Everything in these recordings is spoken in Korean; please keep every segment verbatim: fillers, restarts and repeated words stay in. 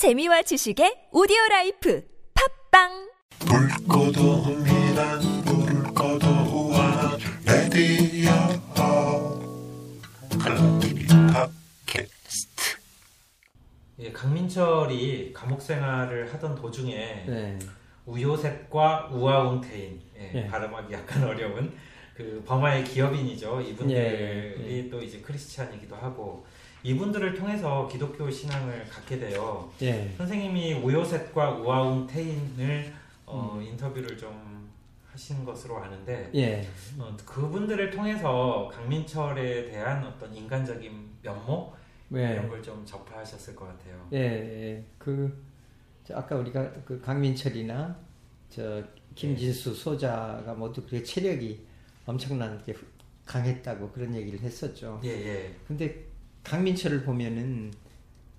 재미와 지식의 오디오라이프 팝빵 붉고도 은밀한 붉고도 우아한 라디오 칼라티비 팟캐스트. 예, 강민철이 감옥 생활을 하던 도중에 네. 우요셉과 우아웅 태인 예, 예. 발음하기 약간 어려운 그 버마의 기업인이죠. 이분들이 예, 예. 또 이제 크리스찬이기도 하고 이분들을 통해서 기독교 신앙을 갖게 돼요. 예. 선생님이 우요셉과 우아웅 태인을 어, 음. 인터뷰를 좀 하신 것으로 아는데 예. 어, 그분들을 통해서 강민철에 대한 어떤 인간적인 면모 예. 이런 걸 좀 접하셨을 것 같아요. 예, 예. 그 아까 우리가 그 강민철이나 저 김진수 예. 소자가 모두 그 체력이 엄청난 게 강했다고 그런 얘기를 했었죠. 예, 예. 근데 강민철을 보면은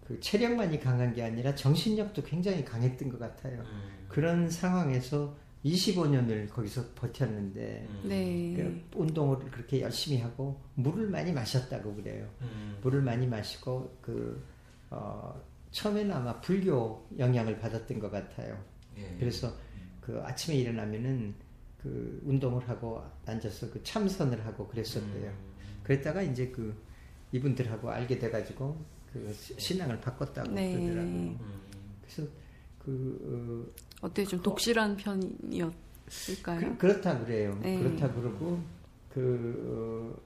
그 체력만이 강한 게 아니라 정신력도 굉장히 강했던 것 같아요. 음. 그런 상황에서 이십오 년을 거기서 버텼는데 음. 네. 그 운동을 그렇게 열심히 하고 물을 많이 마셨다고 그래요. 음. 물을 많이 마시고 그 어, 처음에는 아마 불교 영향을 받았던 것 같아요. 예. 그래서 그 아침에 일어나면은 그 운동을 하고 앉아서 그 참선을 하고 그랬었대요. 음. 그랬다가 이제 그 이분들하고 알게 돼가지고 그 신앙을 바꿨다고 네. 그러더라고요. 음. 그래서 그 어, 어때요? 좀 독실한 편이었을까요? 그, 그렇다 그래요. 네. 그렇다 그러고 그 어,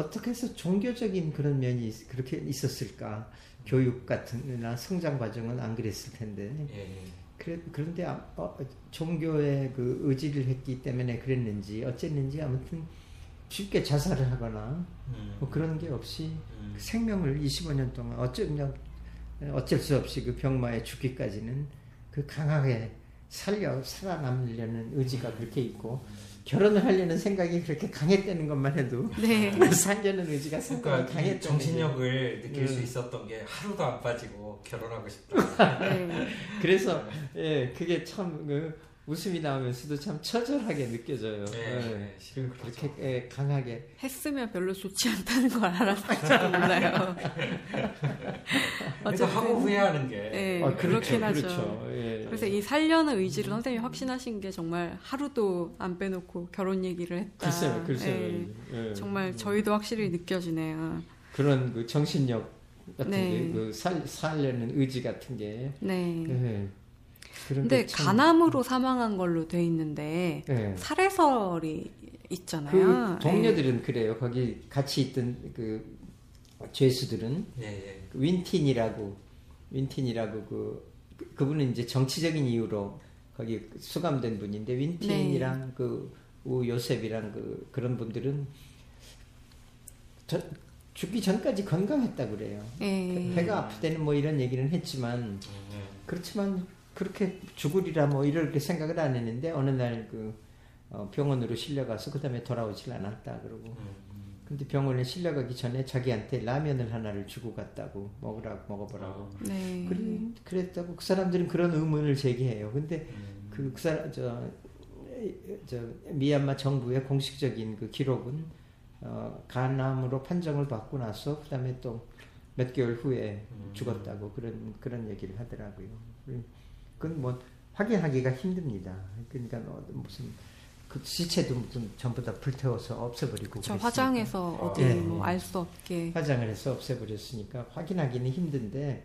어떻게 해서 종교적인 그런 면이 그렇게 있었을까? 음. 교육 같은나 성장 과정은 안 그랬을 텐데. 예. 그래, 그런데 어, 종교에 그 의지를 했기 때문에 그랬는지 어쨌는지 아무튼. 쉽게 자살을 하거나 음. 뭐 그런 게 없이 음. 생명을 이십오 년 동안 어쩌면 어쩔 수 없이 그 병마에 죽기까지는 그 강하게 살려 살아남으려는 의지가 그렇게 있고 결혼을 하려는 생각이 그렇게 강했다는 것만 해도 네. 살려는 의지가 그러니까 강했다는 정신력을 게. 느낄 음. 수 있었던 게 하루도 안 빠지고 결혼하고 싶다. 네. 그래서 예 그게 참 그. 웃음이 나오면서도 참 처절하게 느껴져요. 네, 네. 네. 그렇게 네. 강하게 했으면 별로 좋지 않다는 걸 알아서 몰라요. 그래서 하고 후회하는 게 네, 아, 그렇긴 그렇죠. 하죠. 그렇죠. 예. 그래서 이 살려는 의지를 음. 선생님이 확신하신 게 정말 하루도 안 빼놓고 결혼 얘기를 했다. 글쎄요, 글쎄요. 예. 예. 정말 저희도 확실히 느껴지네요. 그런 그 정신력 같은 네. 게, 그 살, 살려는 의지 같은 게. 네. 예. 근데 간암으로 사망한 걸로 돼 있는데 네. 살해설이 있잖아요. 그 동료들은 네. 그래요. 거기 같이 있던 그 죄수들은 네, 네. 그 윈틴이라고 윈틴이라고 그 그분은 이제 정치적인 이유로 거기 수감된 분인데 윈틴이랑 네. 그 우요셉이랑 그 그런 분들은 저, 죽기 전까지 건강했다 그래요. 네. 배가 아플 때는 뭐 이런 얘기는 했지만 네. 그렇지만. 그렇게 죽으리라 뭐 이렇게 생각을 안 했는데 어느 날 그 어 병원으로 실려가서 그 다음에 돌아오질 않았다 그러고 음. 근데 병원에 실려가기 전에 자기한테 라면을 하나를 주고 갔다고 먹으라고 먹어보라고 아, 네. 그래, 그랬다고 그 사람들은 그런 의문을 제기해요. 근데 음. 그, 그 사람 저, 저 미얀마 정부의 공식적인 그 기록은 어, 간암으로 판정을 받고 나서 그 다음에 또 몇 개월 후에 음. 죽었다고 그런 그런 얘기를 하더라고요. 그건 뭐 확인하기가 힘듭니다. 그러니까 무슨 그 시체도 무슨 전부 다 불태워서 없애버리고 그렇죠. 화장해서 어디 네. 뭐 알 수 없게 화장을 해서 없애버렸으니까 확인하기는 힘든데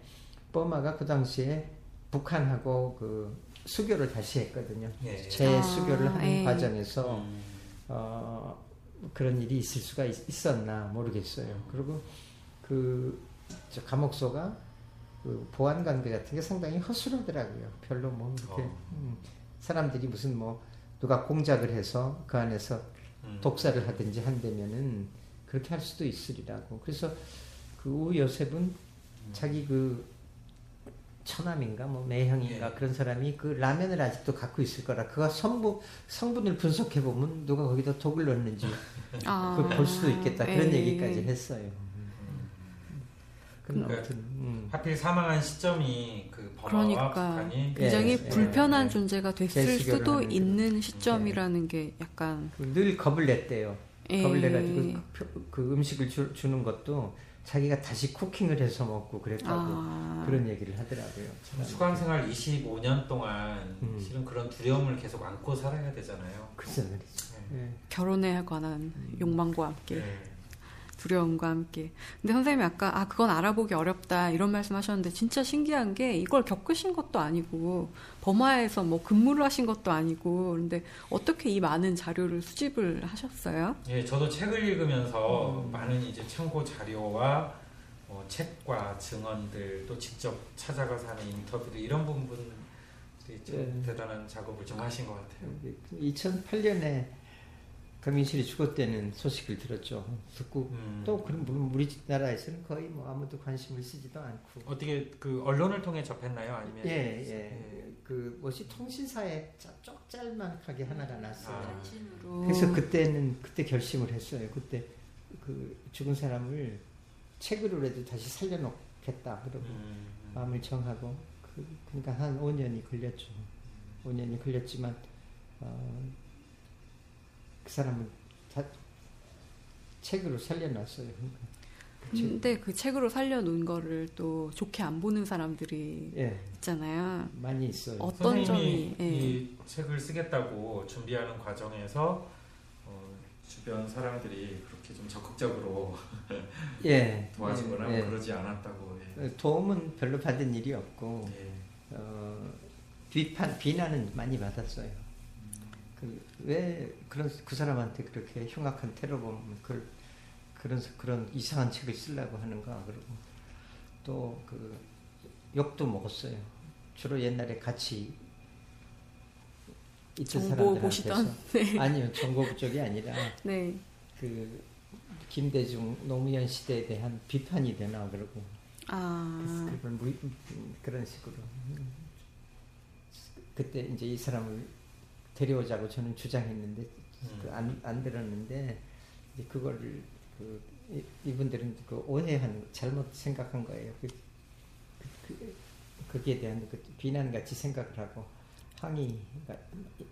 버마가 그 당시에 북한하고 그 수교를 다시 했거든요. 네. 재수교를 아, 하는 에이. 과정에서 음. 어, 그런 일이 있을 수가 있, 있었나 모르겠어요. 그리고 그 저 감옥소가 그 보안 관계 같은 게 상당히 허술하더라고요. 별로 뭐 이렇게 어. 음, 사람들이 무슨 뭐 누가 공작을 해서 그 안에서 음. 독사를 하든지 한다면은 그렇게 할 수도 있으리라고. 그래서 그 우요셉은 음. 자기 그 처남인가 뭐 매형인가 예. 그런 사람이 그 라면을 아직도 갖고 있을 거라. 그가 성분 성분을 분석해 보면 누가 거기다 독을 넣었는지 아. 그걸 볼 수도 있겠다. 그런 에이. 얘기까지 했어요. 그러니까 음. 하필 사망한 시점이 그 버마와 그러니까 북한이 굉장히 예, 불편한 예, 존재가 됐을 수도 있는 그런. 시점이라는 게 약간 늘 겁을 냈대요. 예. 겁을 내가지고 그, 그 음식을 주, 주는 것도 자기가 다시 쿠킹을 해서 먹고 그랬다고 아. 그런 얘기를 하더라고요. 수강생활 이십오 년 동안 음. 실은 그런 두려움을 계속 안고 살아야 되잖아요. 글쎄 말이죠. 네. 네. 결혼에 관한 욕망과 함께 네. 두려움과 함께. 근데 선생님이 아까 아 그건 알아보기 어렵다 이런 말씀하셨는데 진짜 신기한 게 이걸 겪으신 것도 아니고 범하에서 뭐 근무를 하신 것도 아니고 그런데 어떻게 이 많은 자료를 수집을 하셨어요? 예, 저도 책을 읽으면서 음. 많은 이제 참고 자료와 어, 책과 증언들 또 직접 찾아가서 하는 인터뷰들 이런 부분들이 네. 대단한 작업을 좀 하신 것 같아요. 이천팔 년에 강민철이 죽었다는 소식을 들었죠. 듣고 음. 또 그런 물론 우리 나라에서는 거의 뭐 아무도 관심을 쓰지도 않고 어떻게 그 언론을 통해 접했나요? 아니면 예예 예. 예. 그 뭐지 통신사에 쪽 짤막하게 하나가 났어요. 아. 그래서 그때는 그때 결심을 했어요. 그때 그 죽은 사람을 책으로라도 다시 살려놓겠다 그러고 음. 마음을 정하고 그, 그러니까 한 오 년이 걸렸죠. 오 년이 걸렸지만. 어, 그 사람은 다 책으로 살려놨어요. 근데 그 책으로 살려놓은 거를 또 좋게 안 보는 사람들이 예. 있잖아요. 많이 있어요. 어떤 점이 예. 이 책을 쓰겠다고 준비하는 과정에서 어, 주변 사람들이 그렇게 좀 적극적으로 예. 도와주거나 예. 그러지 않았다고 예. 도움은 별로 받은 일이 없고 예. 어, 비판, 비난은 많이 받았어요. 그, 왜, 그런, 그 사람한테 그렇게 흉악한 테러범, 그걸, 그런, 그런 이상한 책을 쓰려고 하는가, 그러고. 또, 그, 욕도 먹었어요. 주로 옛날에 같이 있던 사람들한테서. 보시던? 네. 아니요, 정보부 쪽이 아니라. 네. 그, 김대중, 노무현 시대에 대한 비판이 되나, 그러고. 아. 그런, 그런 식으로. 그때 이제 이 사람을 데려오자고 저는 주장했는데 음. 안, 안 들었는데 이제 그거를 그, 이분들은 그 오해한 잘못 생각한 거예요. 그, 그, 거기에 대한 그 비난같이 생각을 하고 항의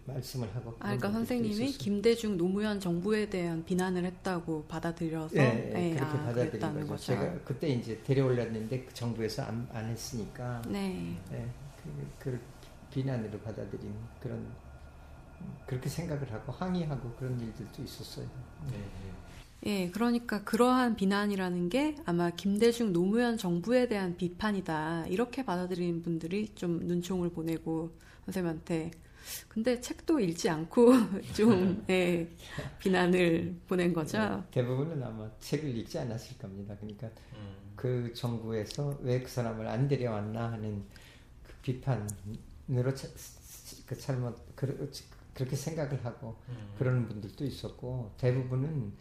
말씀을 하고. 아, 그러니까 선생님이 있었어요. 김대중 노무현 정부에 대한 비난을 했다고 받아들여서 네, 네, 그렇게 아, 받아들인 거죠. 거죠. 제가 그때 이제 데려올렸는데 그 정부에서 안, 안 했으니까 네. 네, 그, 그 비난으로 받아들인 그런. 그렇게 생각을 하고 항의하고 그런 일들도 있었어요. 네. 예, 그러니까 그러한 비난이라는 게 아마 김대중 노무현 정부에 대한 비판이다 이렇게 받아들이는 분들이 좀 눈총을 보내고 선생님한테 근데 책도 읽지 않고 좀 예, 비난을 보낸 거죠. 네, 대부분은 아마 책을 읽지 않았을 겁니다. 그러니까 음. 그 정부에서 왜 그 사람을 안 데려왔나 하는 그 비판으로 차, 그 잘못 그, 그렇게 생각을 하고 음. 그러는 분들도 있었고 대부분은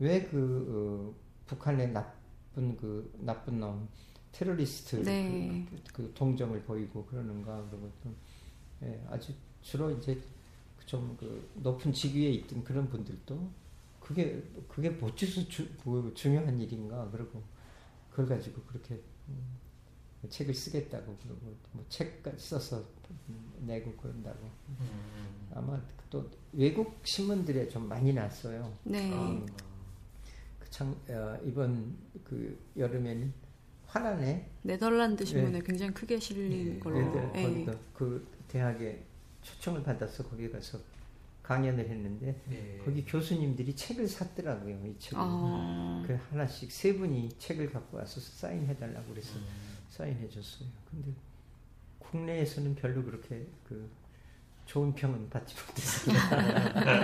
왜 그 어, 북한의 나쁜 그 나쁜 놈 테러리스트 네. 그, 그 동정을 보이고 그러는가 그러고 또 예, 아주 주로 이제 좀 그 높은 직위에 있던 그런 분들도 그게 그게 어째서 주, 뭐 중요한 일인가 그러고 그걸 가지고 그렇게 음, 책을 쓰겠다고 그러고 뭐 책까지 써서 내고 그런다고 음. 아마 또 외국 신문들에 좀 많이 났어요. 네. 어, 그 참, 어, 이번 그 여름에는 화란에 네덜란드 신문에 네. 굉장히 크게 실린 네. 걸로 네. 거기도 그 대학에 초청을 받아서 거기 가서 강연을 했는데 네. 거기 교수님들이 책을 샀더라고요. 이 책을 아. 그 하나씩 세 분이 책을 갖고 와서 사인해달라고 그래서 음. 사인해줬어요. 근데 국내에서는 별로 그렇게 그 좋은 평은 받지 못했습니다.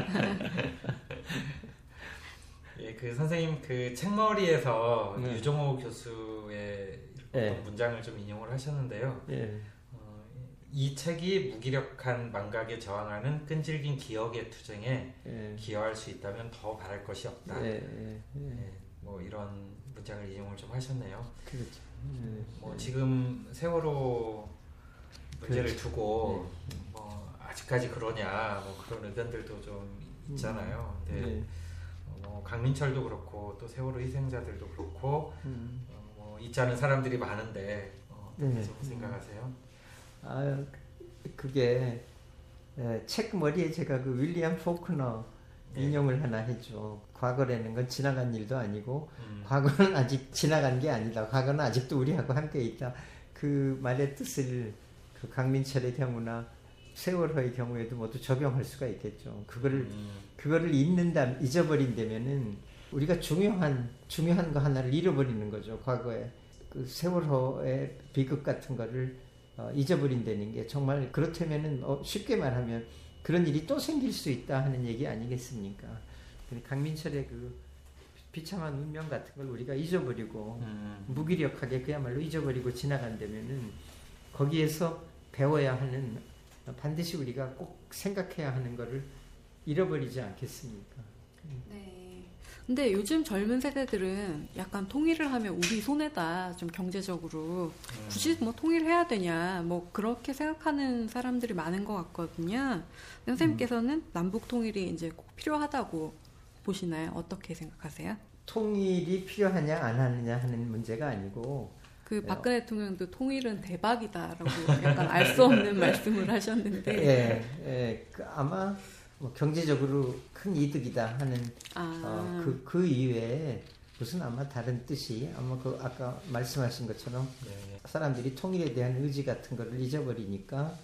예, 그 선생님 그 책머리에서 네. 유정호 교수의 네. 어떤 문장을 좀 인용을 하셨는데요. 네. 어, 이 책이 무기력한 망각에 저항하는 끈질긴 기억의 투쟁에 네. 기여할 수 있다면 더 바랄 것이 없다. 네. 네. 네. 뭐 이런 문장을 인용을 좀 하셨네요. 그렇죠. 네. 뭐 지금 세월호 문제를 그렇죠. 두고 네. 뭐 아직까지 그러냐 뭐 그런 의견들도 좀 있잖아요. 근데 네. 뭐 강민철도 그렇고 또 세월호 희생자들도 그렇고 음. 어 뭐 잊지 않은 사람들이 많은데 어 어떻게 네. 생각하세요? 아 그게 책 머리에 제가 그 윌리엄 포크너 인용을 하나 해줘. 과거라는 건 지나간 일도 아니고 음. 과거는 아직 지나간 게 아니다. 과거는 아직도 우리하고 함께 있다. 그 말의 뜻을 그 강민철의 경우나 세월호의 경우에도 모두 적용할 수가 있겠죠. 그거를 음. 그거를 잊는다, 잊어버린다면은 우리가 중요한 중요한 거 하나를 잃어버리는 거죠. 과거에 그 세월호의 비극 같은 거를 어, 잊어버린다는 게 정말 그렇다면은 어, 쉽게 말하면 그런 일이 또 생길 수 있다 하는 얘기 아니겠습니까? 강민철의 그 비참한 운명 같은 걸 우리가 잊어버리고 음. 무기력하게 그야말로 잊어버리고 지나간다면은 거기에서 배워야 하는, 반드시 우리가 꼭 생각해야 하는 거를 잃어버리지 않겠습니까? 네. 근데 요즘 젊은 세대들은 약간 통일을 하면 우리 손해다, 좀 경제적으로 음. 굳이 뭐 통일해야 되냐, 뭐 그렇게 생각하는 사람들이 많은 것 같거든요. 선생님께서는 음. 남북 통일이 이제 꼭 필요하다고 보시나요? 어떻게 생각하세요? 통일이 필요하냐 안 하느냐 하는 문제가 아니고, 그 박근혜 대통령도 통일은 대박이다라고 약간 알 수 없는 말씀을 하셨는데, 예, 예, 그 아마 뭐 경제적으로 큰 이득이다 하는 아. 어, 그, 그 이외에 무슨 아마 다른 뜻이, 아마 그 아까 말씀하신 것처럼 네. 사람들이 통일에 대한 의지 같은 거를 잊어버리니까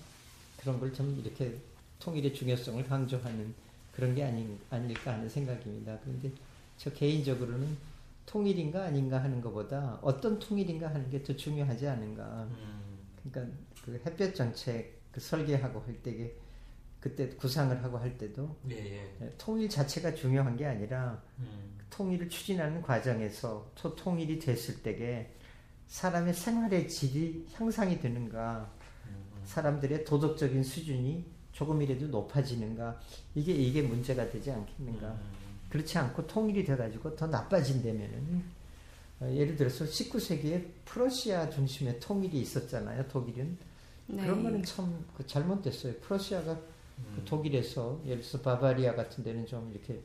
그런 걸 좀 이렇게 통일의 중요성을 강조하는 그런 게 아닌, 아닐까 하는 생각입니다. 그런데 저 개인적으로는 통일인가 아닌가 하는 것보다 어떤 통일인가 하는 게 더 중요하지 않은가. 음. 그러니까 그 햇별정책 그 설계하고 할 때에, 그때 구상을 하고 할 때도 예, 예. 통일 자체가 중요한 게 아니라 음. 통일을 추진하는 과정에서 또 통일이 됐을 때에 사람의 생활의 질이 향상이 되는가, 음. 사람들의 도덕적인 수준이 조금이라도 높아지는가, 이게 이게 문제가 되지 않겠는가. 음. 그렇지 않고 통일이 돼가지고 더 나빠진다면은, 어, 예를 들어서 십구 세기에 프러시아 중심의 통일이 있었잖아요, 독일은. 네. 그런 거는 참 그 잘못됐어요. 프러시아가 음. 그 독일에서, 예를 들어서 바바리아 같은 데는 좀 이렇게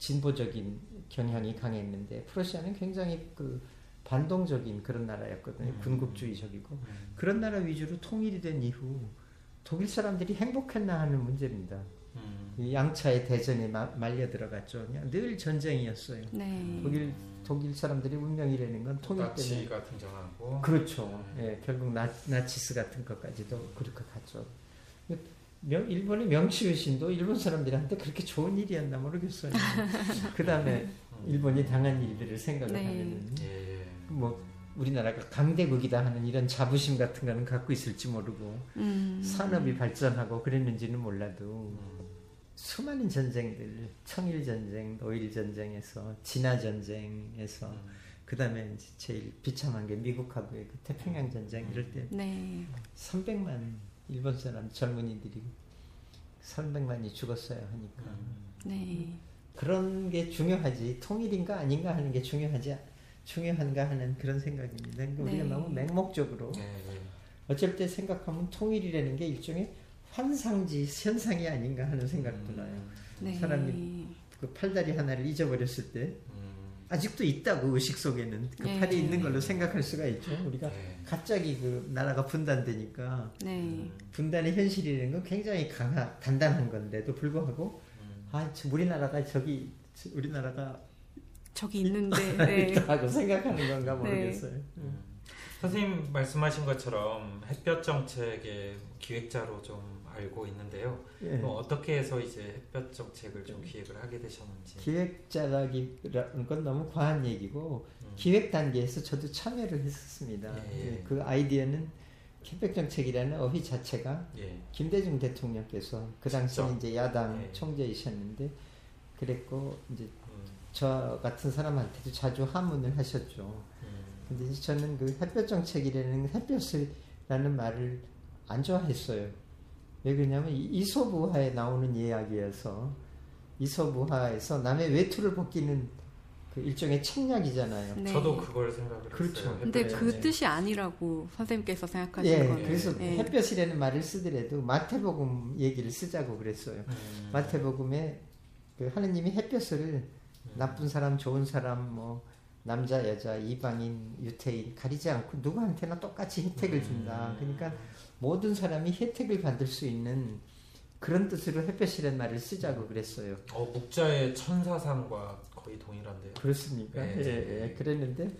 진보적인 경향이 강했는데, 프러시아는 굉장히 그 반동적인 그런 나라였거든요. 음. 군국주의적이고. 음. 그런 나라 위주로 통일이 된 이후 독일 사람들이 행복했나 하는 문제입니다. 이 양차의 대전에 마, 말려 들어갔죠. 늘 전쟁이었어요. 네. 독일 독일 사람들이 운명이라는 건 통일 때문에, 나치가 등장하고, 그렇죠. 네. 예, 결국 나, 나치스 같은 것까지도 그렇게 갔죠. 명, 일본의 명치유신도 일본 사람들한테 그렇게 좋은 일이었나 모르겠어요. 그 다음에 일본이 당한 일들을 생각을 네. 하면은 뭐 우리나라가 강대국이다 하는 이런 자부심 같은 거는 갖고 있을지 모르고 음. 산업이 발전하고 그랬는지는 몰라도. 음. 수많은 전쟁들, 청일전쟁, 노일전쟁에서, 진화전쟁에서, 음. 그 다음에 제일 비참한 게 미국하고의 그 태평양전쟁, 이럴 때 네. 삼백만 일본 사람 젊은이들이 삼백만이 죽었어요 하니까. 음. 네. 그런 게 중요하지, 통일인가 아닌가 하는 게 중요하지, 중요한가 하는 그런 생각입니다. 그러니까 네. 우리가 너무 맹목적으로 네. 어쩔 때 생각하면 통일이라는 게 일종의 환상지 현상이 아닌가 하는 생각도 음. 나요. 네. 사람이 그 팔다리 하나를 잊어버렸을 때 음. 아직도 있다고, 의식 속에는 그 네. 팔이 있는 걸로 생각할 수가 있죠. 우리가 네. 갑자기 그 나라가 분단되니까 네. 분단의 현실이라는 건 굉장히 강하, 단단한 건데도 불구하고 음. 아, 우리나라가 저기 우리나라가 저기 있는데 네. 있다고 생각하는 건가 모르겠어요. 네. 음. 선생님 말씀하신 것처럼 햇볕정책의 기획자로 좀 알고 있는데요. 예. 뭐 어떻게 해서 이제 햇볕정책을 좀 기획을 하게 되셨는지. 기획자라는 건 너무 과한 얘기고 음. 기획 단계에서 저도 참여를 했었습니다. 예. 그 아이디어는 햇볕정책이라는 어휘 자체가 예. 김대중 대통령께서 그 당시 이제 야당 예. 총재이셨는데, 그랬고 이제 음. 저 같은 사람한테도 자주 하문을 하셨죠. 음. 근데 저는 그 햇볕정책이라는 햇볕이라는 말을 안 좋아했어요. 왜 그러냐면 이솝우화에 나오는 이야기여서, 이솝우화에서 남의 외투를 벗기는 그 일종의 책략이잖아요. 네. 저도 그걸 생각을 그렇죠. 했어요. 근데 그 네. 뜻이 아니라고 선생님께서 생각하시는 예, 거는. 그래서 예. 햇볕이라는 말을 쓰더라도 마태복음 얘기를 쓰자고 그랬어요. 음. 마태복음에 그 하느님이 햇볕을 음. 나쁜 사람, 좋은 사람, 뭐 남자, 여자, 이방인, 유태인 가리지 않고 누구한테나 똑같이 혜택을 준다. 그러니까 모든 사람이 혜택을 받을 수 있는 그런 뜻으로 햇볕이란 말을 쓰자고 그랬어요. 어, 묵자의 천사상과 거의 동일한데요. 그렇습니까? 네. 예, 예, 그랬는데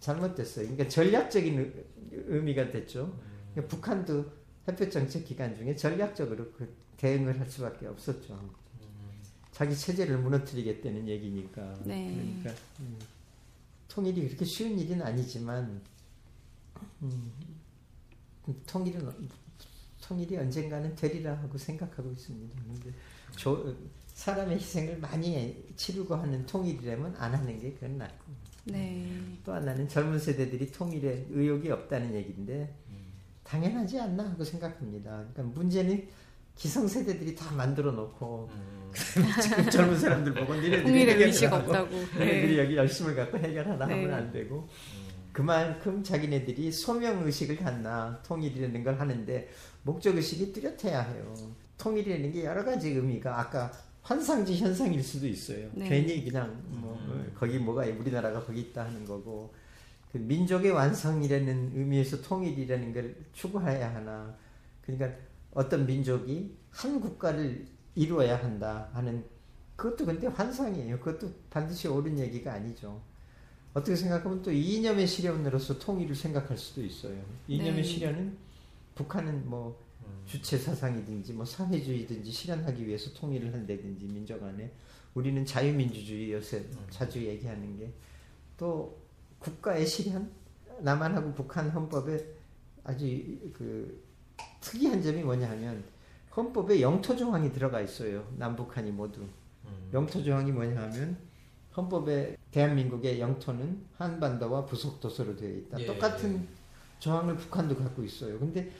잘못됐어요. 그러니까 전략적인 의미가 됐죠. 그러니까 북한도 햇볕정책 기간 중에 전략적으로 그 대응을 할 수밖에 없었죠. 자기 체제를 무너뜨리겠다는 얘기니까. 네. 그러니까 음, 통일이 그렇게 쉬운 일은 아니지만 음, 통일은 통일이 언젠가는 되리라 하고 생각하고 있습니다. 근데 조, 사람의 희생을 많이 치르고 하는 통일이라면 안 하는 게 그건 낫고. 네. 또 하나는 젊은 세대들이 통일에 의욕이 없다는 얘기인데 당연하지 않나 하고 생각합니다. 그러니까 문제는 기성세대들이 다 만들어 놓고 음. 지금 젊은 사람들 보고 통일의 의식 없다고 너네들이 네. 여기 열심을 갖고 해결하나 네. 하면 안 되고 음. 그만큼 자기네들이 소명의식을 갖나 통일이라는 걸 하는데 목적의식이 뚜렷해야 해요. 통일이라는 게 여러 가지 의미가 아까 환상지 현상일 수도 있어요. 네. 괜히 그냥 뭐 음. 거기 뭐가 우리나라가 거기 있다 하는 거고 그 민족의 완성이라는 의미에서 통일이라는 걸 추구해야 하나 그러니까 어떤 민족이 한 국가를 이루어야 한다 하는 그것도 근데 환상이에요. 그것도 반드시 옳은 얘기가 아니죠. 어떻게 생각하면 또 이념의 실현으로서 통일을 생각할 수도 있어요. 이념의 네. 실현은 북한은 뭐 주체 사상이든지 뭐 사회주의든지 실현하기 위해서 통일을 한다든지 민족 안에 우리는 자유민주주의 요새 자주 얘기하는 게 또 국가의 실현 남한하고 북한 헌법에 아주 그 특이한 점이 뭐냐 하면 헌법에 영토조항이 들어가 있어요. 남북한이 모두. 음. 영토조항이 뭐냐 하면 헌법에 대한민국의 영토는 한반도와 부속도서로 되어 있다. 예, 똑같은 예. 조항을 북한도 갖고 있어요. 근데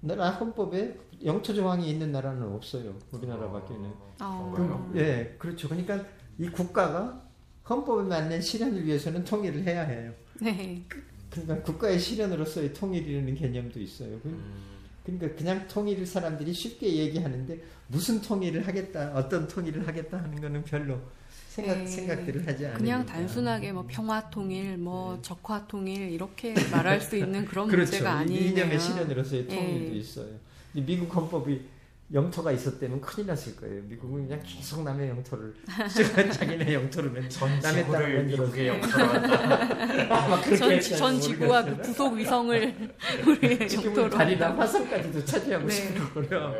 나라 헌법에 영토조항이 있는 나라는 없어요. 우리나라밖에는. 아. 그럼, 예, 그렇죠. 그러니까 이 국가가 헌법에 맞는 실현을 위해서는 통일을 해야 해요. 네. 그러니까 국가의 실현으로서의 통일이라는 개념도 있어요. 음. 그러니까 그냥 통일을 사람들이 쉽게 얘기하는데 무슨 통일을 하겠다, 어떤 통일을 하겠다 하는 거는 별로 생각, 네. 생각들을 하지 않아요. 그냥 단순하게 뭐 평화 통일, 뭐 네. 적화 통일 이렇게 말할 수 있는 그런 그렇죠. 문제가 아니에요. 이념의 실현으로서의 통일도 네. 있어요. 미국 헌법이 영토가 있었다면 큰일 났을 거예요. 미국은 그냥 계속 남의 영토를 자기네 영토로는 전 지구를 미국의 영토로 아, 전, 전 지구와 그 부속 위성을 우리의 영토로 달이나 화성까지도 차지하고 네. 싶은 거고요.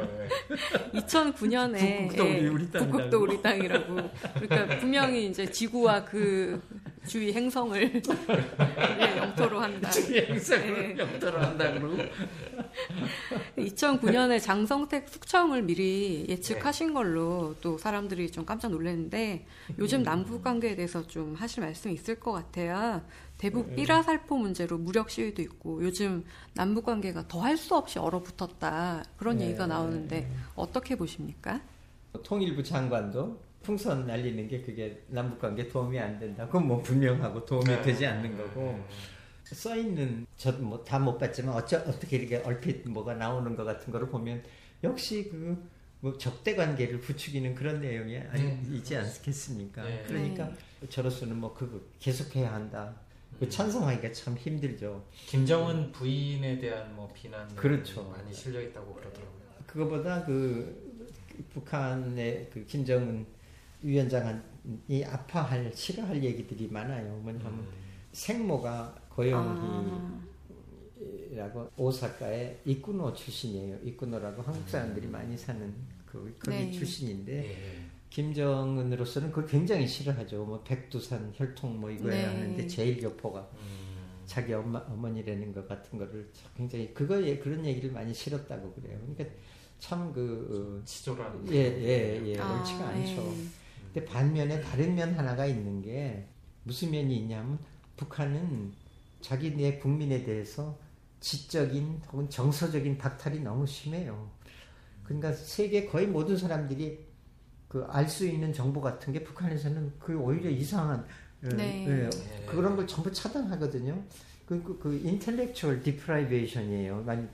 네. 이천구 년에 북극도 우리, 우리 땅이라고. 북극도 우리 땅이라고. 그러니까 분명히 이제 지구와 그 주위 행성을 영토로 한다. 주위 행성을 네. 영토로 한다 그러고. 이천구 년에 장성택 숙청을 미리 예측하신 걸로 또 사람들이 좀 깜짝 놀랐는데 요즘 남북 관계에 대해서 좀 하실 말씀이 있을 것 같아요. 대북 삐라살포 문제로 무력 시위도 있고 요즘 남북 관계가 더 할 수 없이 얼어붙었다 그런 네. 얘기가 나오는데 어떻게 보십니까? 통일부 장관도 풍선 날리는 게 그게 남북관계 도움이 안 된다. 그건 뭐 분명하고 도움이 네. 되지 않는 거고 써있는 저도 뭐 다 못 봤지만 어쩌, 어떻게 이렇게 얼핏 뭐가 나오는 것 같은 거를 보면 역시 그 뭐 적대관계를 부추기는 그런 내용이 아니, 네. 있지 않겠습니까? 네. 그러니까 저로서는 뭐 그거 계속해야 한다. 그 찬성하기가 참 힘들죠. 김정은 부인에 대한 뭐 비난 그렇죠. 많이 실려있다고 그러더라고요. 그거보다 그 북한의 그 김정은 위원장이 아파할, 싫어할 얘기들이 많아요. 뭐냐면 음. 생모가 고영희라고 아. 오사카의 이쿠노 출신이에요. 이쿠노라고 한국 사람들이 많이 사는 그, 거기 네. 출신인데 네. 김정은으로서는 그걸 굉장히 싫어하죠. 뭐 백두산 혈통 뭐 이거야 네. 하는데 제일 교포가 음. 자기 엄마, 어머니라는 것 같은 거를 굉장히 그거에 그런 얘기를 많이 싫었다고 그래요. 그러니까 참 그 치졸한 예예예 예, 예, 아, 옳지가 않죠. 에이. 근데 반면에 다른 면 하나가 있는 게 무슨 면이 있냐면 북한은 자기네 국민에 대해서 지적인 혹은 정서적인 박탈이 너무 심해요. 그러니까 세계 거의 모든 사람들이 그 알 수 있는 정보 같은 게 북한에서는 그 오히려 이상한 네. 예, 예, 그런 걸 전부 차단하거든요. 그, 그, 그 인텔렉추얼 디프라이베이션이에요. 많이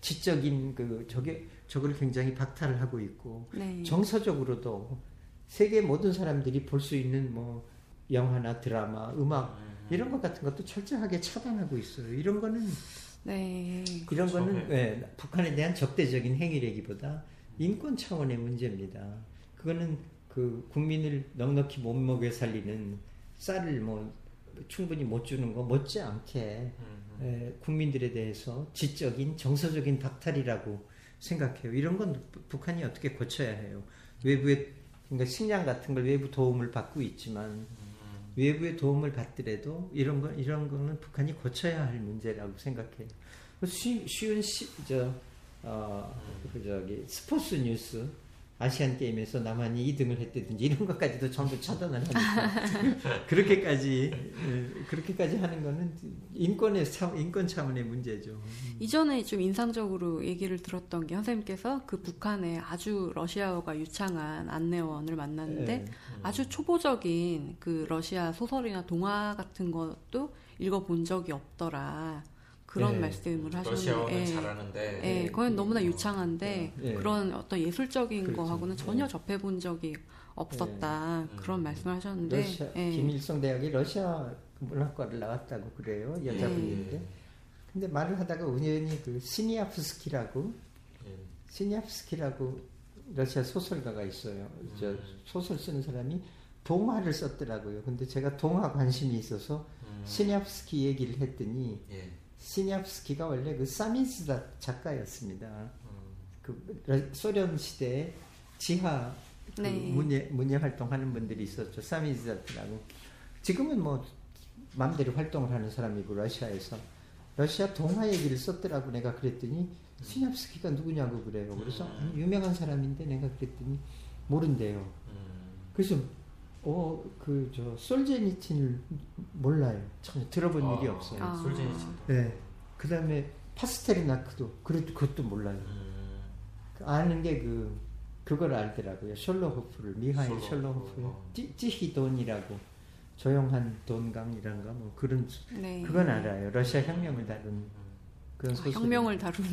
지적인 그 저게 저걸 굉장히 박탈을 하고 있고 네. 정서적으로도 세계 모든 사람들이 볼 수 있는 뭐 영화나 드라마, 음악 음. 이런 것 같은 것도 철저하게 차단하고 있어요. 이런 거는 네. 이런 그렇죠. 거는 네. 네, 북한에 대한 적대적인 행위라기보다 인권 차원의 문제입니다. 그거는 그 국민을 넉넉히 못 먹여 살리는 쌀을 뭐 충분히 못 주는 거 못지않게 에, 국민들에 대해서 지적인 정서적인 박탈이라고 생각해요. 이런 건 북한이 어떻게 고쳐야 해요. 외부의 그러니까 식량 같은 걸 외부 도움을 받고 있지만 외부의 도움을 받더라도 이런 건 이런 거는 북한이 고쳐야 할 문제라고 생각해요. 쉬, 쉬운 시, 저, 어, 그 저기 스포츠 뉴스. 아시안 게임에서 남한이 이 등을 했다든지 이런 것까지도 전부 차단을 하니까 그렇게까지 그렇게까지 하는 거는 인권의 인권 차원의 문제죠. 이전에 좀 인상적으로 얘기를 들었던 게 선생님께서 그 북한의 아주 러시아어가 유창한 안내원을 만났는데 네. 아주 초보적인 그 러시아 소설이나 동화 같은 것도 읽어본 적이 없더라. 그런 네. 말씀을 하셨는데 러시아어는 예. 잘하는데 예. 그건 너무나 유창한데 예. 그런 어떤 예술적인 그렇죠. 거하고는 전혀 예. 접해본 적이 없었다 예. 그런 말씀을 하셨는데 러시아, 예. 김일성 대학이 러시아 문학과를 나왔다고 그래요 여자분인데 예. 근데 말을 하다가 우연히 그 시니아프스키라고 예. 시니아프스키라고 러시아 소설가가 있어요 음. 저 소설 쓰는 사람이 동화를 썼더라고요 근데 제가 동화 관심이 있어서 음. 시니아프스키 얘기를 했더니 예. 시니아프스키가 원래 그 사미즈다 작가였습니다. 음. 그 소련 시대에 지하 그 네. 문예 문예 활동하는 분들이 있었죠. 사미즈다라고. 지금은 뭐 마음대로 활동을 하는 사람이고 러시아에서 러시아 동화 얘기를 썼더라고 내가 그랬더니 시니아프스키가 누구냐고 그래요. 그래서 음. 유명한 사람인데 내가 그랬더니 모른대요. 음. 그래서 어, 그, 저, 솔제니친을 몰라요. 전혀 들어본 아, 일이 없어요. 아. 솔제니친. 네. 그 다음에 파스테르나크도, 그래도 그것도 몰라요. 음. 아는 게 그, 그걸 알더라고요. 셜러호프를, 미하일 셜러호프. 찌히돈이라고, 조용한 돈강이란가, 뭐 그런, 네. 그건 알아요. 러시아 혁명을 다룬 그런 소설. 아, 혁명을 다룬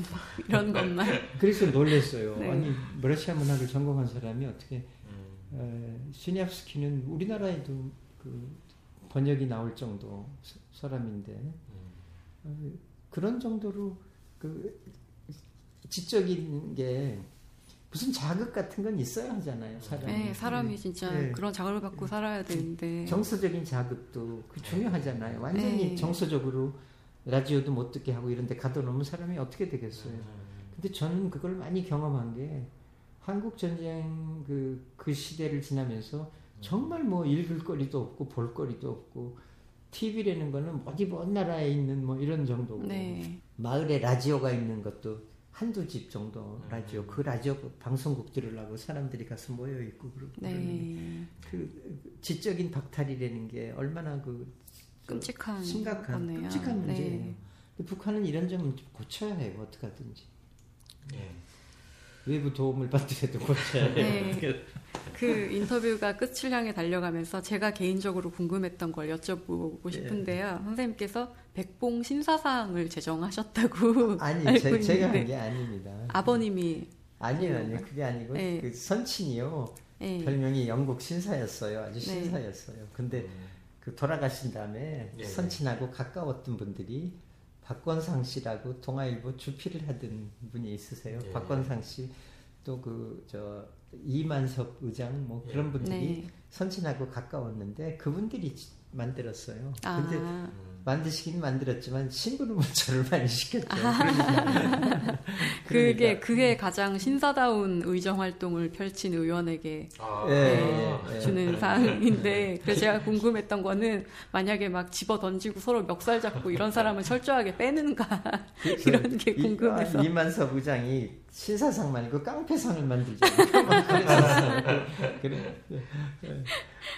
이런 것만. 그래서 놀랬어요. 네. 아니, 러시아 문학을 전공한 사람이 어떻게. 시니아프스키는 우리나라에도 그 번역이 나올 정도 사람인데 음. 그런 정도로 그 지적인 게 무슨 자극 같은 건 있어야 하잖아요 사람이. 네, 사람이 진짜 네. 그런 자극을 받고 네. 살아야 되는데 정서적인 자극도 중요하잖아요 완전히 네. 정서적으로 라디오도 못 듣게 하고 이런 데 가둬놓으면 사람이 어떻게 되겠어요 근데 저는 그걸 많이 경험한 게 한국 전쟁 그, 그 시대를 지나면서 정말 뭐 읽을 거리도 없고 볼 거리도 없고 티비라는 거는 어디 먼 나라에 있는 뭐 이런 정도고 네. 마을에 라디오가 있는 것도 한두 집 정도 라디오 그 라디오 방송국 들으려고 사람들이 가서 모여 있고 그러고 네. 그 지적인 박탈이라는 게 얼마나 그 끔찍한 심각한 거네요. 끔찍한 문제예요. 네. 근데 북한은 이런 점은 고쳐야 해요 어떡하든지. 네. 외부 도움을 받더라도 고쳐야 해요. 네. 그 인터뷰가 끝을 향해 달려가면서 제가 개인적으로 궁금했던 걸 여쭤보고 싶은데요. 예. 선생님께서 백봉 심사상을 제정하셨다고 아니, 알고 제, 있는데. 제가 한 게 아닙니다. 아버님이. 아니요. 아니요. 그게 아니고 네. 그 선친이요. 네. 별명이 영국 신사였어요. 아주 신사였어요. 네. 근데 그 돌아가신 다음에 네. 선친하고 가까웠던 분들이 박권상 씨라고 동아일보 주필을 하던 분이 있으세요. 예. 박권상 씨, 또 그 저 이만섭 의장 뭐 그런 분들이 네. 선친하고 가까웠는데 그분들이 만들었어요. 아. 근데 만드시긴 만들었지만 심부름을 저를 많이 시켰죠. 아. 그러니까. 그게 그게 가장 신사다운 의정 활동을 펼친 의원에게 아. 네, 네. 주는 상인데 그래서 제가 궁금했던 거는 만약에 막 집어 던지고 서로 멱살 잡고 이런 사람을 철저하게 빼는가 이런 게 궁금해서 이, 이만섭 의장이 신사상 말고 깡패상을 만들죠. 그래.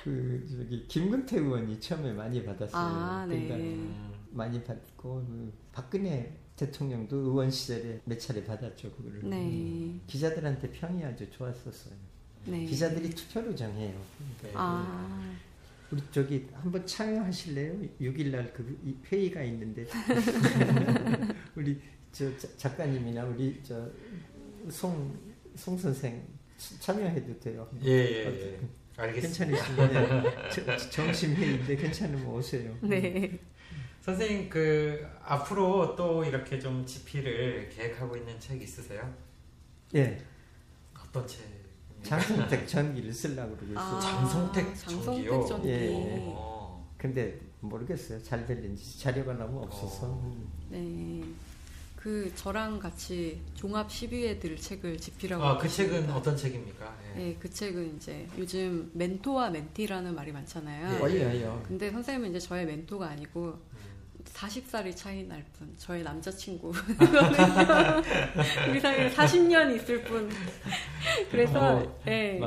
그 저기 김근태 의원이 처음에 많이 받았어요. 아, 네. 그러니까 많이 받고 박근혜 대통령도 의원 시절에 몇 차례 받았죠. 그거를 네. 기자들한테 평이 아주 좋았었어요. 네. 기자들이 투표로 정해요. 그러니까 아. 우리 저기 한번 참여하실래요? 육 일날 그 회의가 있는데 우리 저 작가님이나 우리 저 송 송 선생 참여해도 돼요. 예예. 예, 예. 알겠습니다. 괜찮으시면 정심회의인데 괜찮으면 오세요. 네. 선생님 그 앞으로 또 이렇게 좀 집필을 계획하고 있는 책 있으세요? 예. 각도체. 장성택 전기를 쓰려고 그러고 있어요. 아, 장성택 전기요? 장성택 전기. 예. 근데 모르겠어요. 잘 들린지 자료가 너무 없어서. 어. 네. 그 저랑 같이 종합 십위에 들 책을 집필하고. 아, 그 책은 어떤 책입니까? 예. 네, 그 책은 이제 요즘 멘토와 멘티라는 말이 많잖아요. 예, 예, 예. 근데 선생님은 이제 저의 멘토가 아니고 마흔 살이 차이 날 뿐, 저의 남자친구. 우리 사이에 사십 년 있을 뿐. 그래서 어, 예,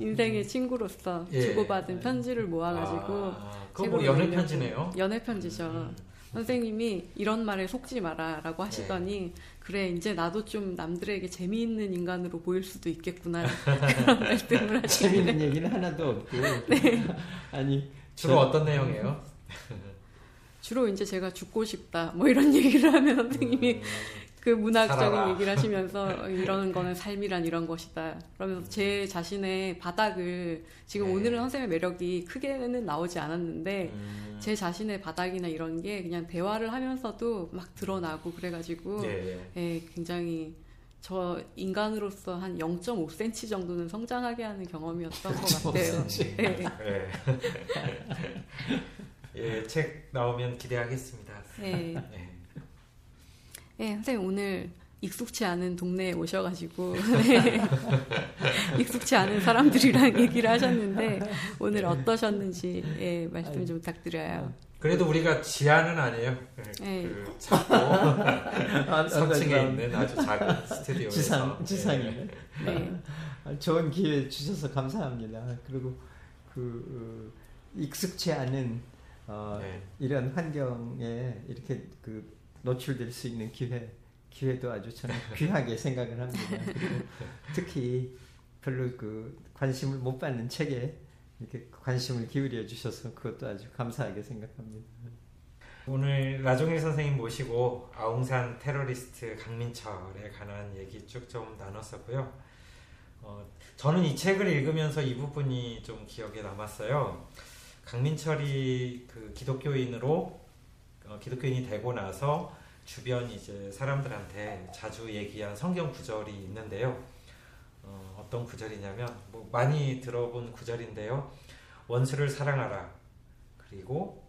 인생의 친구로서 예. 주고받은 편지를 모아가지고. 아, 그건 뭐 연애 편지네요? 연애 편지죠. 음. 선생님이 이런 말에 속지 마라 라고 하시더니 네. 그래 이제 나도 좀 남들에게 재미있는 인간으로 보일 수도 있겠구나. 그런 말씀을 하시네. 재미있는 얘기는 하나도 없고. 네. 아니 주로 저, 어떤 내용이에요? 주로 이제 제가 죽고 싶다 뭐 이런 얘기를 하면 선생님이 음, 그 문학적인 살아라. 얘기를 하시면서 이런 거는 삶이란 이런 것이다 그러면서 제 자신의 바닥을 지금 네. 오늘은 선생님의 매력이 크게는 나오지 않았는데 음. 제 자신의 바닥이나 이런 게 그냥 대화를 하면서도 막 드러나고 그래가지고 네. 예, 굉장히 저 인간으로서 한 영점오 센티미터 정도는 성장하게 하는 경험이었던 것 같아요. 네. 네. 예, 책 나오면 기대하겠습니다. 네. 네. 네, 선생님 오늘 익숙치 않은 동네에 오셔가지고 네. 익숙치 않은 사람들이랑 얘기를 하셨는데 오늘 어떠셨는지 예, 말씀 좀 부탁드려요. 그래도 우리가 지하는 아니에요. 네. 그 작고 삼 층에 있는 아주 작은 스튜디오에서 지상, 지상이에요. 네. 네. 좋은 기회 주셔서 감사합니다. 그리고 그 익숙치 않은 어, 네. 이런 환경에 이렇게 그 노출될 수 있는 기회, 기회도 아주 저는 귀하게 생각을 합니다. 그리고 특히 별로 그 관심을 못 받는 책에 이렇게 관심을 기울여 주셔서 그것도 아주 감사하게 생각합니다. 오늘 라종일 선생님 모시고 아웅산 테러리스트 강민철에 관한 얘기 쭉 좀 나눴었고요. 어, 저는 이 책을 읽으면서 이 부분이 좀 기억에 남았어요. 강민철이 그 기독교인으로 어, 기독교인이 되고 나서 주변 이제 사람들한테 자주 얘기한 성경 구절이 있는데요. 어, 어떤 구절이냐면 뭐 많이 들어본 구절인데요. 원수를 사랑하라. 그리고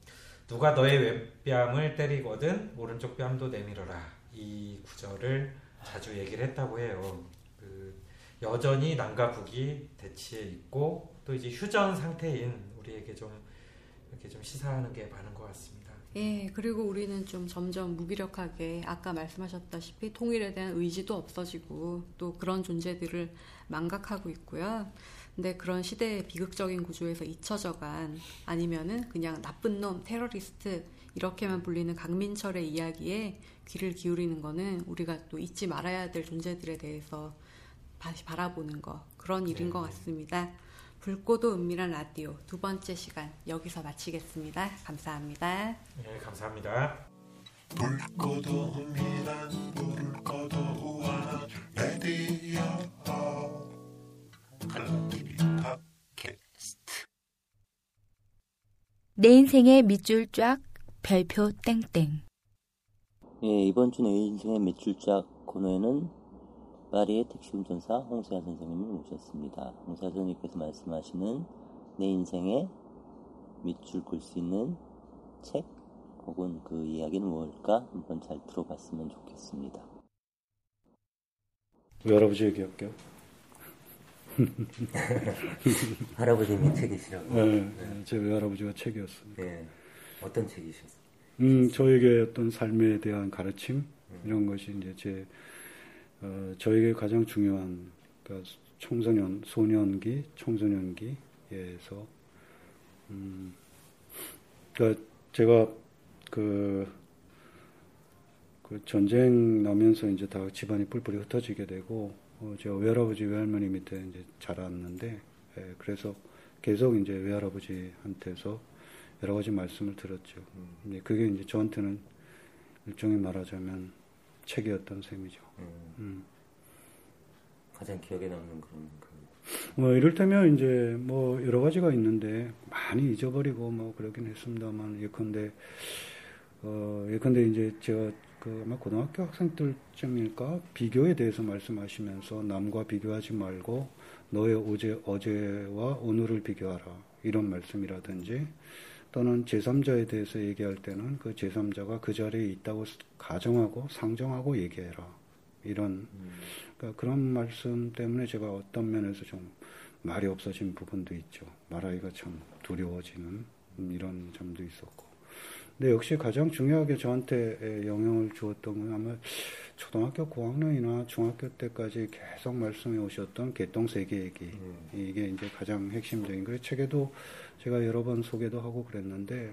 누가 너의 왼뺨을 때리거든 오른쪽 뺨도 내밀어라. 이 구절을 자주 얘기를 했다고 해요. 그 여전히 남과 북이 대치해 있고 또 이제 휴전 상태인 우리에게 좀 이렇게 좀 시사하는 게 많은 것 같습니다. 예, 그리고 우리는 좀 점점 무기력하게 아까 말씀하셨다시피 통일에 대한 의지도 없어지고 또 그런 존재들을 망각하고 있고요. 근데 그런 시대의 비극적인 구조에서 잊혀져간 아니면은 그냥 나쁜 놈, 테러리스트 이렇게만 불리는 강민철의 이야기에 귀를 기울이는 거는 우리가 또 잊지 말아야 될 존재들에 대해서 다시 바라보는 거 그런 일인 네. 것 같습니다. 붉고도 은밀한 라디오 두 번째 시간 여기서 마치겠습니다. 감사합니다. 네, 감사합니다. 붉고도 은밀한 붉고도 우아한 라디오 팟캐스트 내 인생의 밑줄 쫙 별표 땡땡. 예, 이번 주 내 인생의 밑줄 쫙 코너에는 파리의 택시운전사 홍세화 선생님을 모셨습니다. 홍세화 선생님께서 말씀하시는 내 인생에 밑줄 긋을 수 있는 책 혹은 그 이야기는 뭘까 한번 잘 들어봤으면 좋겠습니다. 왜 할아버지 얘기할게요? 할아버지님이 책이시라고? 네, 네. 제 외할아버지가 책이었습니다. 네. 어떤 책이셨어요? 음, 저에게 어떤 삶에 대한 가르침 음. 이런 것이 이제 제 어, 저에게 가장 중요한 그러니까 청소년, 소년기, 청소년기에서 음, 그러니까 제가 그, 그 전쟁 나면서 이제 다 집안이 뿔뿔이 흩어지게 되고 어, 제가 외할아버지, 외할머니 밑에 이제 자랐는데 예, 그래서 계속 이제 외할아버지한테서 여러 가지 말씀을 들었죠. 근데 그게 이제 저한테는 일종의 말하자면 책이었던 셈이죠. 음. 음. 가장 기억에 남는 그런 그. 뭐 이를테면 이제 뭐 여러 가지가 있는데 많이 잊어버리고 뭐 그러긴 했습니다만 예컨대 어 예컨대 이제 제가 그 아마 고등학교 학생들쯤일까 비교에 대해서 말씀하시면서 남과 비교하지 말고 너의 어제, 어제와 오늘을 비교하라 이런 말씀이라든지, 또는 제삼자에 대해서 얘기할 때는 그 제삼자가 그 자리에 있다고 가정하고 상정하고 얘기해라 이런, 그러니까 그런 말씀 때문에 제가 어떤 면에서 좀 말이 없어진 부분도 있죠. 말하기가 참 두려워지는 이런 점도 있었고, 근데 역시 가장 중요하게 저한테 영향을 주었던 건 아마 초등학교 고학년이나 중학교 때까지 계속 말씀해 오셨던 개똥세계 얘기. 음. 이게 이제 가장 핵심적인 거예요. 책에도 제가 여러 번 소개도 하고 그랬는데,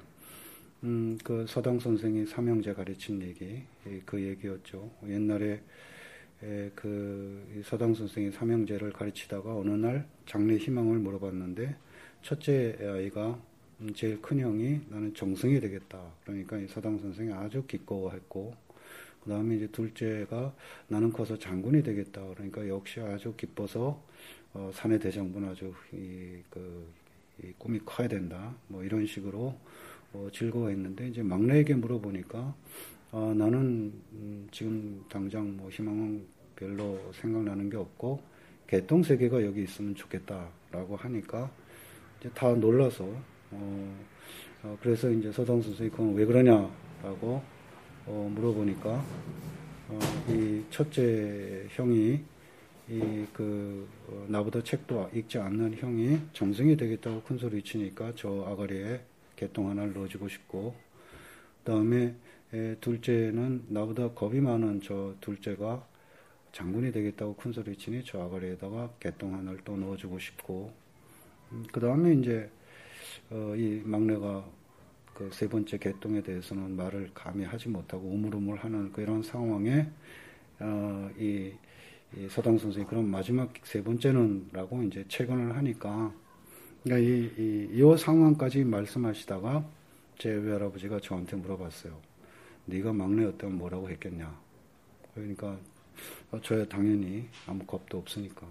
음, 그 서당 선생이 삼형제 가르친 얘기, 그 얘기였죠. 옛날에 그 서당 선생이 삼형제를 가르치다가 어느 날 장래 희망을 물어봤는데, 첫째 아이가 제일 큰 형이 나는 정승이 되겠다. 그러니까 이 서당 선생이 아주 기꺼워했고, 그 다음에 이제 둘째가 나는 커서 장군이 되겠다. 그러니까 역시 아주 기뻐서 어, 사내 대장군 아주 이, 그, 이 꿈이 커야 된다. 뭐 이런 식으로 어, 즐거워했는데, 이제 막내에게 물어보니까 어, 나는 음, 지금 당장 뭐 희망은 별로 생각나는 게 없고 개똥 세계가 여기 있으면 좋겠다라고 하니까 이제 다 놀라서. 어, 어, 그래서 이제 서당 선생이 그건 왜 그러냐라고 어, 물어보니까, 어, 이 첫째 형이, 이, 그, 어, 나보다 책도 읽지 않는 형이 정승이 되겠다고 큰 소리 치니까 저 아가리에 개똥 하나를 넣어주고 싶고, 그 다음에 둘째는 나보다 겁이 많은 저 둘째가 장군이 되겠다고 큰 소리 치니 저 아가리에다가 개똥 하나를 또 넣어주고 싶고, 음, 그 다음에 이제 어, 이 막내가 그 세 번째 개똥에 대해서는 말을 감히 하지 못하고 우물우물 하는 그런 상황에, 어, 이, 이 서당 선생이 그럼 마지막 세 번째는 라고 이제 채근을 하니까, 그러니까 이, 이, 이 상황까지 말씀하시다가 제 외할아버지가 저한테 물어봤어요. 네가 막내였다면 뭐라고 했겠냐. 그러니까 어, 저야 당연히 아무 겁도 없으니까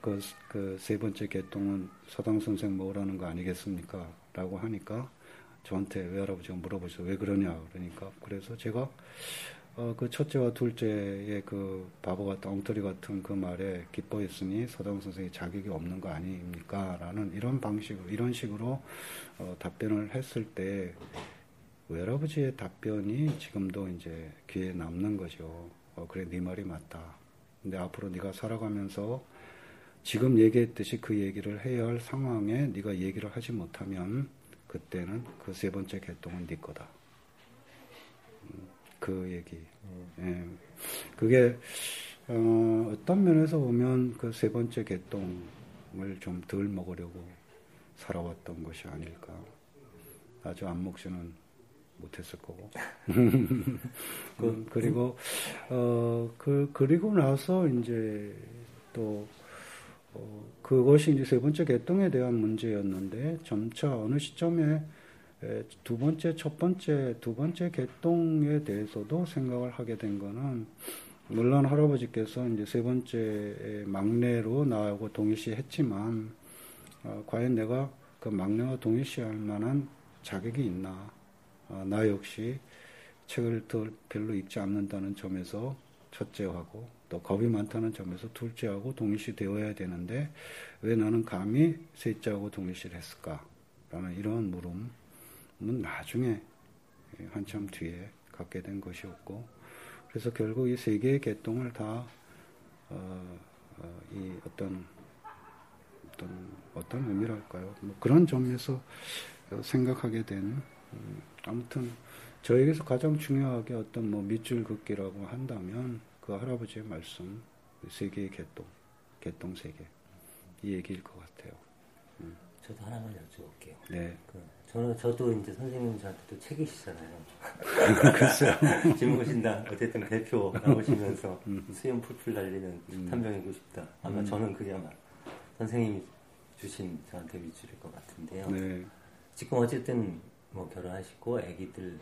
그, 그 세 번째 개똥은 서당 선생 먹으라는 거 아니겠습니까? 라고 하니까 저한테 외할아버지가 물어보셔서 왜 그러냐 그러니까, 그래서 제가 어, 그 첫째와 둘째의 그 바보 같은 엉터리 같은 그 말에 기뻐했으니 서당 선생이 자격이 없는 거 아닙니까? 라는 이런 방식으로 이런 식으로 어, 답변을 했을 때 외할아버지의 답변이 지금도 이제 귀에 남는 거죠. 어, 그래 네 말이 맞다. 근데 앞으로 네가 살아가면서 지금 얘기했듯이 그 얘기를 해야 할 상황에 네가 얘기를 하지 못하면 그때는 그 세 번째 개똥은 네 거다. 그 얘기. 음. 예. 그게 어, 어떤 면에서 보면 그 세 번째 개똥을 좀 덜 먹으려고 살아왔던 것이 아닐까. 아주 안목시는 못했을 거고. 그, 그리고 어, 그 그리고 나서 이제 또 어, 그것이 이제 세 번째 개똥에 대한 문제였는데, 점차 어느 시점에 에, 두 번째, 첫 번째, 두 번째 개똥에 대해서도 생각을 하게 된 거는, 물론 할아버지께서 이제 세 번째 막내로 나하고 동일시했지만 어, 과연 내가 그 막내와 동일시할 만한 자격이 있나? 아, 나 역시 책을 별로 읽지 않는다는 점에서 첫째하고 또 겁이 많다는 점에서 둘째하고 동일시 되어야 되는데 왜 나는 감히 셋째하고 동일시를 했을까라는 이런 물음은 나중에 한참 뒤에 갖게 된 것이었고, 그래서 결국 이 세 개의 개똥을 다 어, 어, 이 어떤 어떤 어떤 의미랄까요? 뭐 그런 점에서 생각하게 된. 음, 아무튼 저에게서 가장 중요하게 어떤 뭐 밑줄 긋기라고 한다면 그 할아버지의 말씀, 세 개의 개똥, 개똥 세 개, 이 얘기일 것 같아요. 음. 저도 하나만 여쭤볼게요. 네. 그, 저는 저도 이제 선생님 저한테도 책이시잖아요. 글쎄요. 질문신다. 어쨌든 대표 나오시면서 음. 수염 풀풀 날리는 음. 탐정이고 싶다. 아마 음. 저는 그게 아마 선생님이 주신 저한테 밑줄일 것 같은데요. 네. 지금 어쨌든. 뭐 결혼하시고 아기들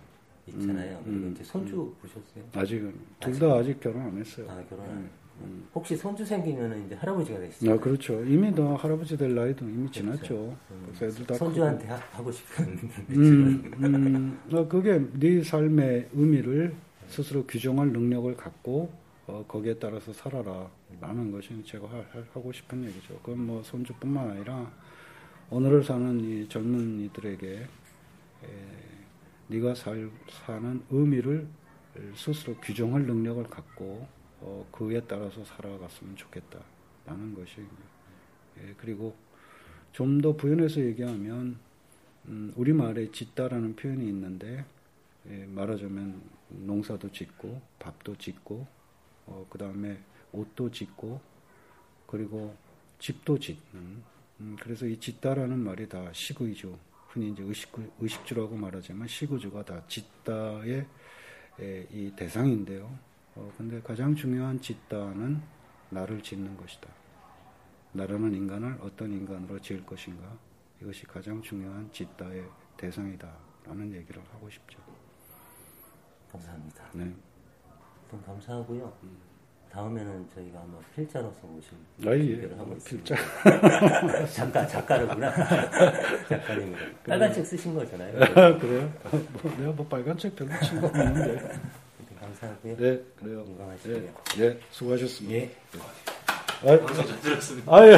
있잖아요. 음, 그리고 음, 이제 손주 음. 보셨어요? 아직은 둘 다 아직 결혼 안 했어요. 아 결혼. 음, 음. 혹시 손주 생기면은 이제 할아버지가 되시죠? 아 그렇죠. 이미 다 할아버지 될 나이도 이미 지났죠. 그렇죠. 음, 손주한테 크고. 하고 싶은. 음, 음, 아 그게 네 삶의 의미를 스스로 규정할 능력을 갖고 어, 거기에 따라서 살아라 라는 것이 제가 하, 하고 싶은 얘기죠. 그건 뭐 손주뿐만 아니라 오늘을 사는 이 젊은이들에게 에, 네가 살, 사는 의미를 스스로 규정할 능력을 갖고 어, 그에 따라서 살아갔으면 좋겠다 라는 것이 예, 그리고 좀 더 부연해서 얘기하면 음, 우리말에 짓다라는 표현이 있는데 예, 말하자면 농사도 짓고 밥도 짓고 어, 그 다음에 옷도 짓고 그리고 집도 짓는 음, 그래서 이 짓다라는 말이 다 시구이죠. 흔히 이제 의식구, 의식주라고 말하지만 시구주가 다 짓다의 예, 이 대상인데요. 어, 근데 가장 중요한 짓다는 나를 짓는 것이다. 나라는 인간을 어떤 인간으로 지을 것인가, 이것이 가장 중요한 짓다의 대상이다 라는 얘기를 하고 싶죠. 감사합니다. 네, 너무 감사하고요. 음. 다음에는 저희가 아마 필자로서 오신 분들을 예, 하고 있습니다. 필자. 작가, 작가로구나. 작가님이라. 빨간 책 쓰신 거잖아요. 그래요? 뭐, 내가 뭐 빨간 책 별로 쓴 거 없는데. 감사하고요. 네, 그래요. 건강하시고요. 예, 예, 수고하셨습니다. 예. 네. 아, 방송 잘 들었습니다. 아유.